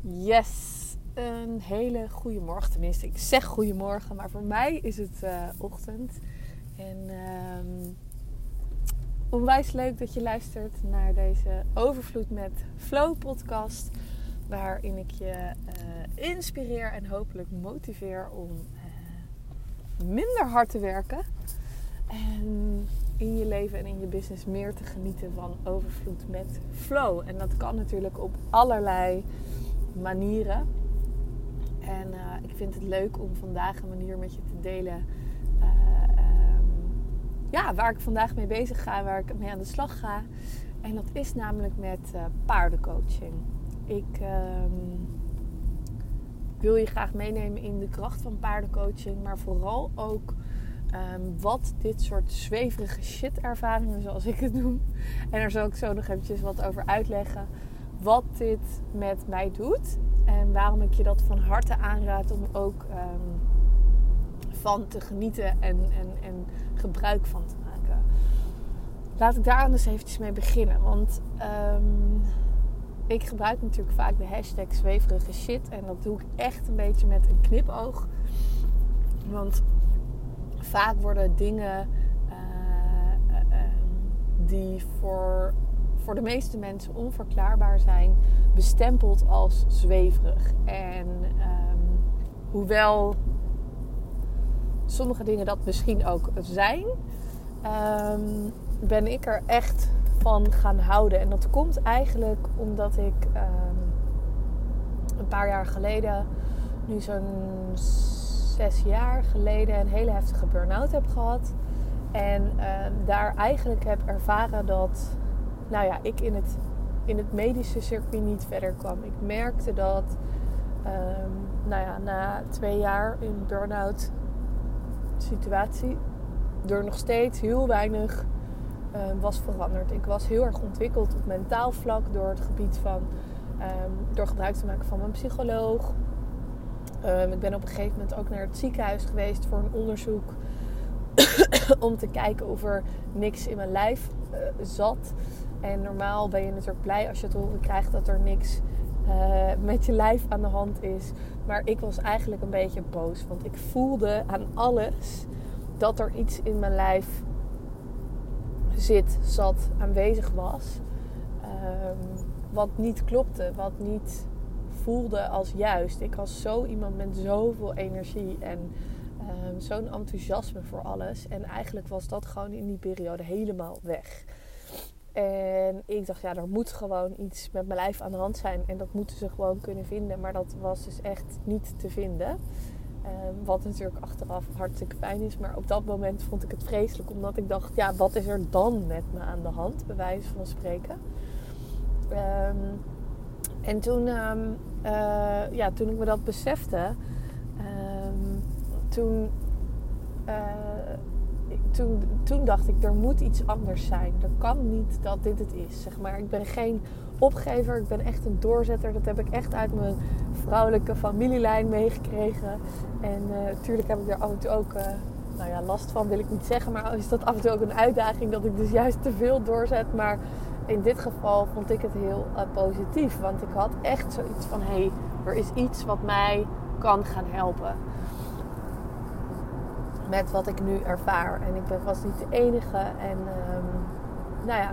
Yes! Een hele goede morgen. Tenminste, ik zeg goedemorgen, maar voor mij is het ochtend. En onwijs leuk dat je luistert naar deze Overvloed met Flow podcast. Waarin ik je inspireer en hopelijk motiveer om minder hard te werken. En in je leven en in je business meer te genieten van overvloed met flow. En dat kan natuurlijk op allerlei manieren. En ik vind het leuk om vandaag een manier met je te delen. Waar ik vandaag mee bezig ga, waar ik mee aan de slag ga. En dat is namelijk met paardencoaching. Ik wil je graag meenemen in de kracht van paardencoaching. Maar vooral ook wat dit soort zweverige shit-ervaringen, zoals ik het noem. En daar zal ik zo nog eventjes wat over uitleggen. Wat dit met mij doet. En waarom ik je dat van harte aanraad om ook van te genieten en gebruik van te maken. Laat ik daar anders eventjes mee beginnen. Want ik gebruik natuurlijk vaak de hashtag zweverige shit. En dat doe ik echt een beetje met een knipoog. Want vaak worden dingen die voor de meeste mensen onverklaarbaar zijn, bestempeld als zweverig. En hoewel sommige dingen dat misschien ook zijn, ben ik er echt van gaan houden. En dat komt eigenlijk omdat ik een paar jaar geleden, nu zo'n 6 jaar geleden, een hele heftige burn-out heb gehad. En daar eigenlijk heb ervaren dat ik in het medische circuit niet verder kwam. Ik merkte dat na 2 jaar in burn-out situatie er nog steeds heel weinig was veranderd. Ik was heel erg ontwikkeld op mentaal vlak door het gebied van door gebruik te maken van mijn psycholoog. Ik ben op een gegeven moment ook naar het ziekenhuis geweest voor een onderzoek om te kijken of er niks in mijn lijf zat. En normaal ben je natuurlijk blij als je het horen krijgt dat er niks met je lijf aan de hand is. Maar ik was eigenlijk een beetje boos. Want ik voelde aan alles dat er iets in mijn lijf zat, aanwezig was. Wat niet klopte, wat niet voelde als juist. Ik was zo iemand met zoveel energie en zo'n enthousiasme voor alles. En eigenlijk was dat gewoon in die periode helemaal weg. En ik dacht, er moet gewoon iets met mijn lijf aan de hand zijn. En dat moeten ze gewoon kunnen vinden. Maar dat was dus echt niet te vinden. Wat natuurlijk achteraf hartstikke fijn is. Maar op dat moment vond ik het vreselijk. Omdat ik dacht, wat is er dan met me aan de hand? Bij wijze van spreken. En toen ik me dat besefte. Toen dacht ik, er moet iets anders zijn. Er kan niet dat dit het is, zeg maar. Ik ben geen opgever, ik ben echt een doorzetter. Dat heb ik echt uit mijn vrouwelijke familielijn meegekregen. En natuurlijk heb ik daar af en toe ook last van, wil ik niet zeggen. Maar is dat af en toe ook een uitdaging dat ik dus juist te veel doorzet. Maar in dit geval vond ik het heel positief. Want ik had echt zoiets van, er is iets wat mij kan gaan helpen. Met wat ik nu ervaar. En ik was niet de enige. En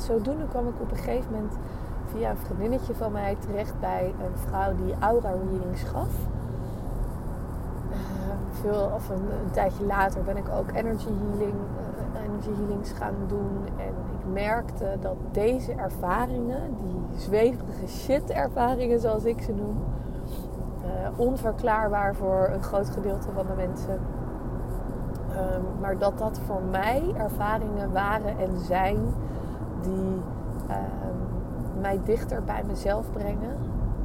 zodoende kwam ik op een gegeven moment via een vriendinnetje van mij terecht bij een vrouw die aura readings gaf. Een tijdje later ben ik ook energy healings gaan doen. En ik merkte dat deze ervaringen, die zweverige shit ervaringen zoals ik ze noem, onverklaarbaar voor een groot gedeelte van de mensen. Maar dat voor mij ervaringen waren en zijn die mij dichter bij mezelf brengen.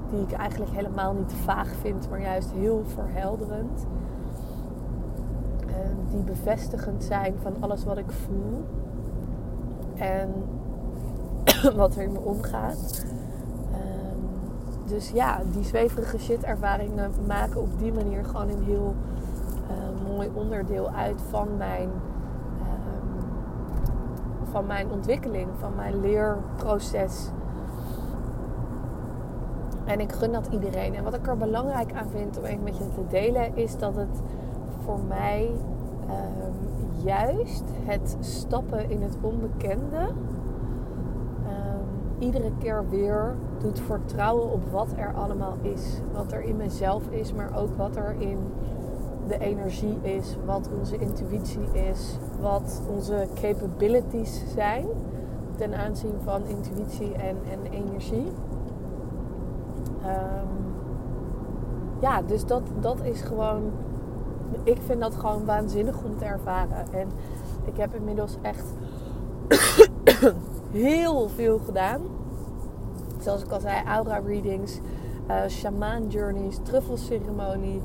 Die ik eigenlijk helemaal niet vaag vind, maar juist heel verhelderend. Die bevestigend zijn van alles wat ik voel. En wat er in me omgaat. Die zweverige shit ervaringen maken op die manier gewoon een heel mooi onderdeel uit van mijn ontwikkeling, van mijn leerproces. En ik gun dat iedereen. En wat ik er belangrijk aan vind om even met je te delen, is dat het voor mij juist het stappen in het onbekende iedere keer weer doet vertrouwen op wat er allemaal is. Wat er in mezelf is, maar ook wat er in de energie is, wat onze intuïtie is, wat onze capabilities zijn ten aanzien van intuïtie en energie. Dus dat is gewoon... Ik vind dat gewoon waanzinnig om te ervaren. En ik heb inmiddels echt heel veel gedaan. Zoals ik al zei, aura readings, shaman journeys, truffelceremonie,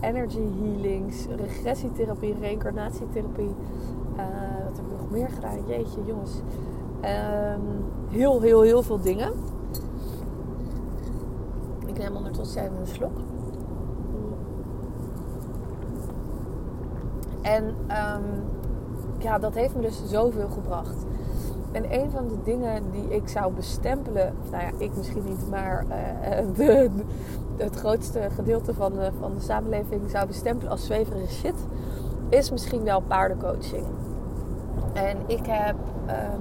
energy healings, regressietherapie, reïncarnatietherapie. Wat heb ik nog meer gedaan? Jeetje, jongens. Heel, heel, heel veel dingen. Ik neem ondertussen even een slok. En dat heeft me dus zoveel gebracht. En een van de dingen die ik zou bestempelen... Nou ja, ik misschien niet, maar het grootste gedeelte van de samenleving zou bestempelen als zweverige shit... is misschien wel paardencoaching. En ik heb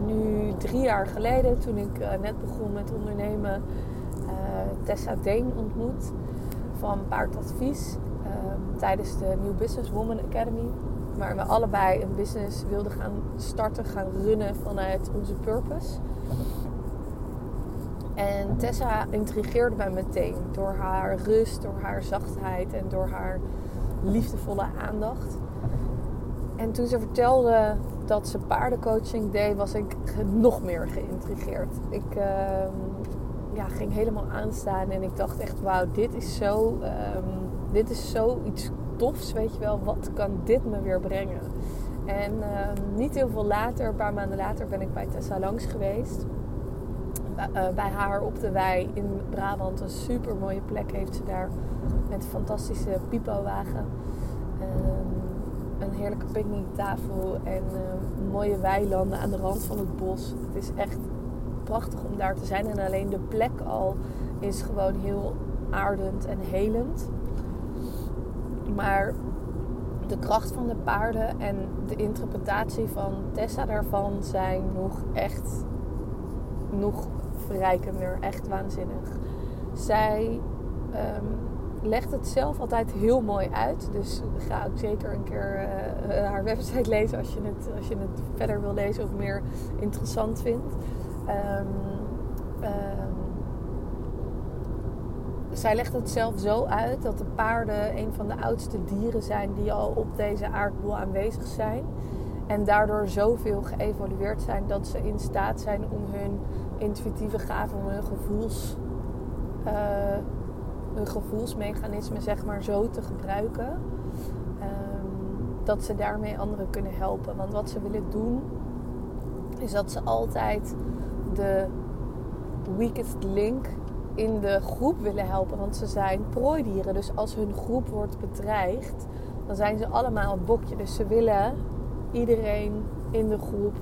nu 3 jaar geleden, toen ik net begon met ondernemen... Tessa Deen ontmoet van Paardadvies... tijdens de New Business Woman Academy. Waar we allebei een business wilden gaan starten, gaan runnen vanuit onze purpose. En Tessa intrigeerde mij meteen door haar rust, door haar zachtheid en door haar liefdevolle aandacht. En toen ze vertelde dat ze paardencoaching deed, was ik nog meer geïntrigeerd. Ik ging helemaal aanstaan en ik dacht echt, wauw, dit is zoiets tofs, weet je wel. Wat kan dit me weer brengen? En niet heel veel later, een paar maanden later... ben ik bij Tessa langs geweest. Bij haar op de wei in Brabant. Een super mooie plek heeft ze daar. Met een fantastische pipowagen. Een heerlijke picknicktafel. En mooie weilanden aan de rand van het bos. Het is echt prachtig om daar te zijn. En alleen de plek al is gewoon heel aardend en helend. Maar de kracht van de paarden en de interpretatie van Tessa daarvan zijn nog verrijkender. Echt waanzinnig. Zij legt het zelf altijd heel mooi uit. Dus ga ook zeker een keer haar website lezen als je het verder wil lezen of meer interessant vindt. Zij legt het zelf zo uit dat de paarden een van de oudste dieren zijn die al op deze aardbol aanwezig zijn. En daardoor zoveel geëvolueerd zijn dat ze in staat zijn om hun intuïtieve gaven, hun gevoelsmechanismen zeg maar zo te gebruiken. Dat ze daarmee anderen kunnen helpen. Want wat ze willen doen is dat ze altijd de weakest link in de groep willen helpen, want ze zijn prooidieren. Dus als hun groep wordt bedreigd, dan zijn ze allemaal het bokje. Dus ze willen iedereen in de groep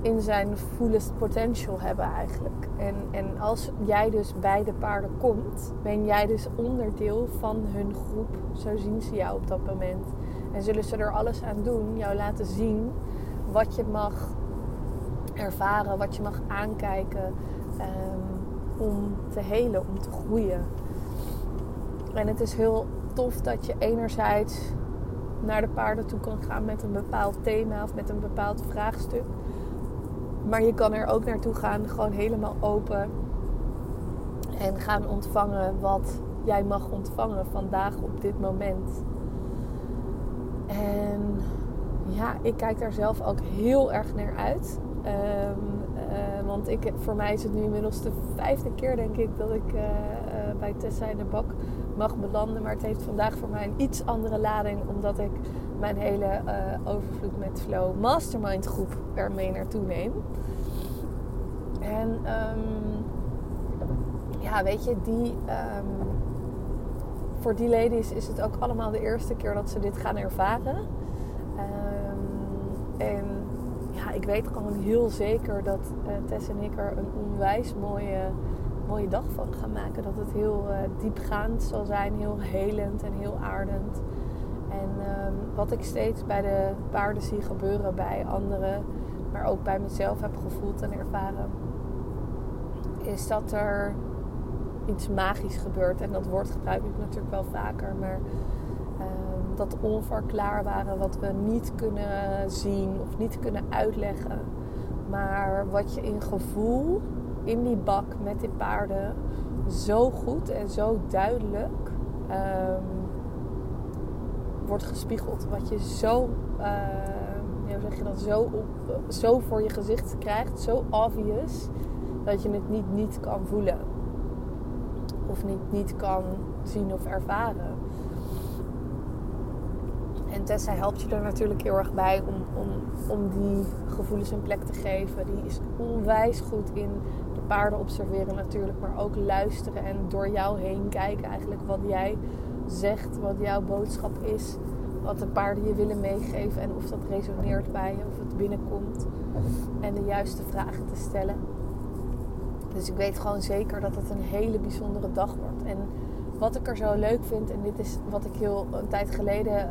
in zijn fullest potential hebben eigenlijk. En als jij dus bij de paarden komt, ben jij dus onderdeel van hun groep. Zo zien ze jou op dat moment. En zullen ze er alles aan doen, jou laten zien wat je mag ervaren, wat je mag aankijken... om te helen, om te groeien. En het is heel tof dat je enerzijds naar de paarden toe kan gaan met een bepaald thema of met een bepaald vraagstuk. Maar je kan er ook naartoe gaan, gewoon helemaal open. En gaan ontvangen wat jij mag ontvangen vandaag op dit moment. En ja, ik kijk daar zelf ook heel erg naar uit. Want voor mij is het nu inmiddels de 5e keer denk ik dat ik bij Tessa in de bak mag belanden. Maar het heeft vandaag voor mij een iets andere lading. Omdat ik mijn hele Overvloed met Flow mastermind groep ermee naartoe neem. En weet je, voor die ladies is het ook allemaal de eerste keer dat ze dit gaan ervaren. Ik weet gewoon heel zeker dat Tess en ik er een onwijs mooie mooie dag van gaan maken. Dat het heel diepgaand zal zijn, heel helend en heel aardend. En wat ik steeds bij de paarden zie gebeuren bij anderen, maar ook bij mezelf heb gevoeld en ervaren, is dat er iets magisch gebeurt. En dat woord gebruik ik natuurlijk wel vaker, maar dat onverklaarbare wat we niet kunnen zien of niet kunnen uitleggen. Maar wat je in gevoel, in die bak met die paarden, zo goed en zo duidelijk wordt gespiegeld. Wat je zo, hoe zeg je dat, zo voor je gezicht krijgt, zo obvious, dat je het niet kan voelen. Of niet kan zien of ervaren. En Tessa helpt je er natuurlijk heel erg bij om die gevoelens een plek te geven. Die is onwijs goed in de paarden observeren natuurlijk, maar ook luisteren en door jou heen kijken eigenlijk wat jij zegt, wat jouw boodschap is, wat de paarden je willen meegeven en of dat resoneert bij je, of het binnenkomt. En de juiste vragen te stellen. Dus ik weet gewoon zeker dat het een hele bijzondere dag wordt. En wat ik er zo leuk vind, en dit is wat ik heel een tijd geleden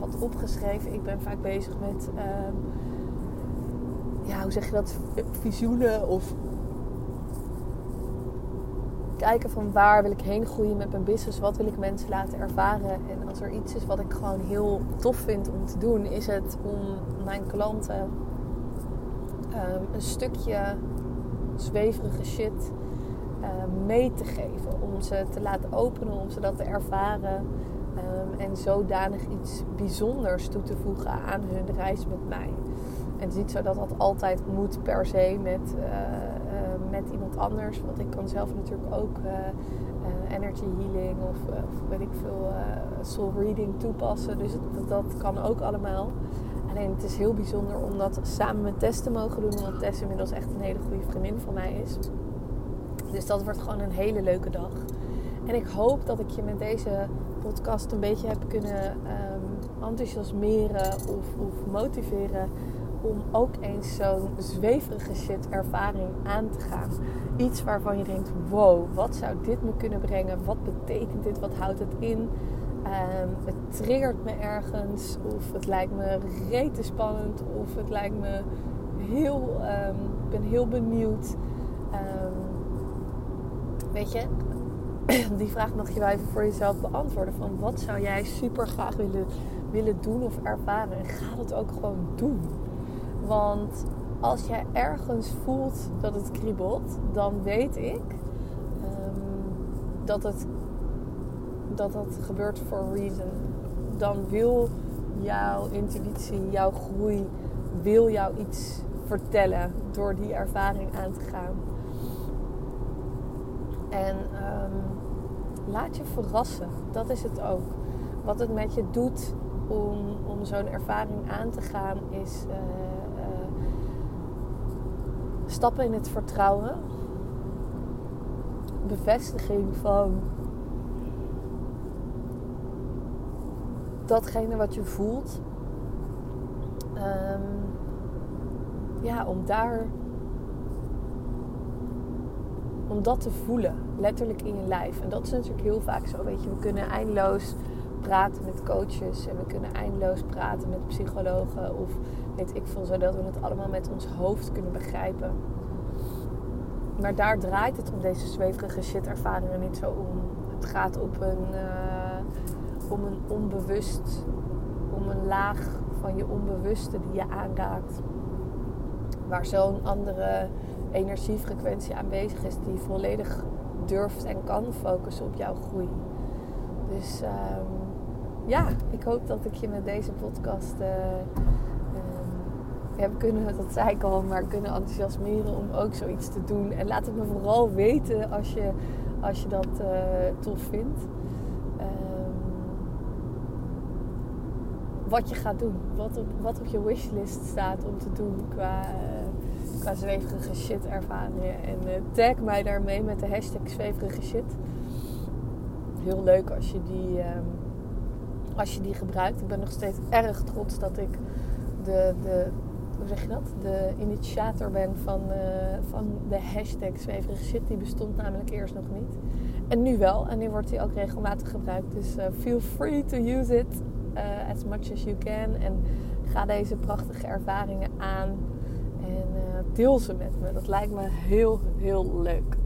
had opgeschreven. Ik ben vaak bezig met, hoe zeg je dat, visioenen of kijken van waar wil ik heen groeien met mijn business. Wat wil ik mensen laten ervaren? En als er iets is wat ik gewoon heel tof vind om te doen, is het om mijn klanten een stukje zweverige shit mee te geven, om ze te laten openen, om ze dat te ervaren en zodanig iets bijzonders toe te voegen aan hun reis met mij. En het is niet zo dat dat altijd moet per se met iemand anders, want ik kan zelf natuurlijk ook energy healing of weet ik veel soul reading toepassen, dus dat kan ook allemaal. Alleen het is heel bijzonder om dat samen met Tess te mogen doen, omdat Tess inmiddels echt een hele goede vriendin van mij is. Dus dat wordt gewoon een hele leuke dag. En ik hoop dat ik je met deze podcast een beetje heb kunnen enthousiasmeren of motiveren om ook eens zo'n zweverige shit ervaring aan te gaan. Iets waarvan je denkt, wow, wat zou dit me kunnen brengen? Wat betekent dit? Wat houdt het in? Het triggert me ergens, of het lijkt me rete spannend, of het lijkt me heel, ik ben heel benieuwd. Weet je, die vraag mag je wel even voor jezelf beantwoorden. Van wat zou jij super graag willen doen of ervaren? En ga dat ook gewoon doen. Want als jij ergens voelt dat het kriebelt, dan weet ik dat gebeurt for a reason. Dan wil jouw intuïtie, jouw groei, wil jou iets vertellen door die ervaring aan te gaan. En laat je verrassen. Dat is het ook. Wat het met je doet om zo'n ervaring aan te gaan is stappen in het vertrouwen. Bevestiging van datgene wat je voelt. Om dat te voelen, letterlijk in je lijf. En dat is natuurlijk heel vaak zo, weet je. We kunnen eindeloos praten met coaches en we kunnen eindeloos praten met psychologen of weet ik veel, zodat we het allemaal met ons hoofd kunnen begrijpen. Maar daar draait het om deze zweverige shit-ervaringen niet zo om. Het gaat om een onbewust, om een laag van je onbewuste die je aanraakt. Waar zo'n andere energiefrequentie aanwezig is die volledig durft en kan focussen op jouw groei. Dus ik hoop dat ik je met deze podcast kunnen enthousiasmeren om ook zoiets te doen. En laat het me vooral weten als je dat tof vindt. Wat je gaat doen, wat op je wishlist staat om te doen qua zweverige shit ervaringen. En tag mij daarmee met de hashtag zweverige shit. Heel leuk als je die gebruikt. Ik ben nog steeds erg trots dat ik de hoe zeg je dat? De initiator ben van de hashtag zweverige shit. Die bestond namelijk eerst nog niet. En nu wel. En nu wordt die ook regelmatig gebruikt. Dus feel free to use it as much as you can. En ga deze prachtige ervaringen aan. En deel ze met me. Dat lijkt me heel, heel leuk.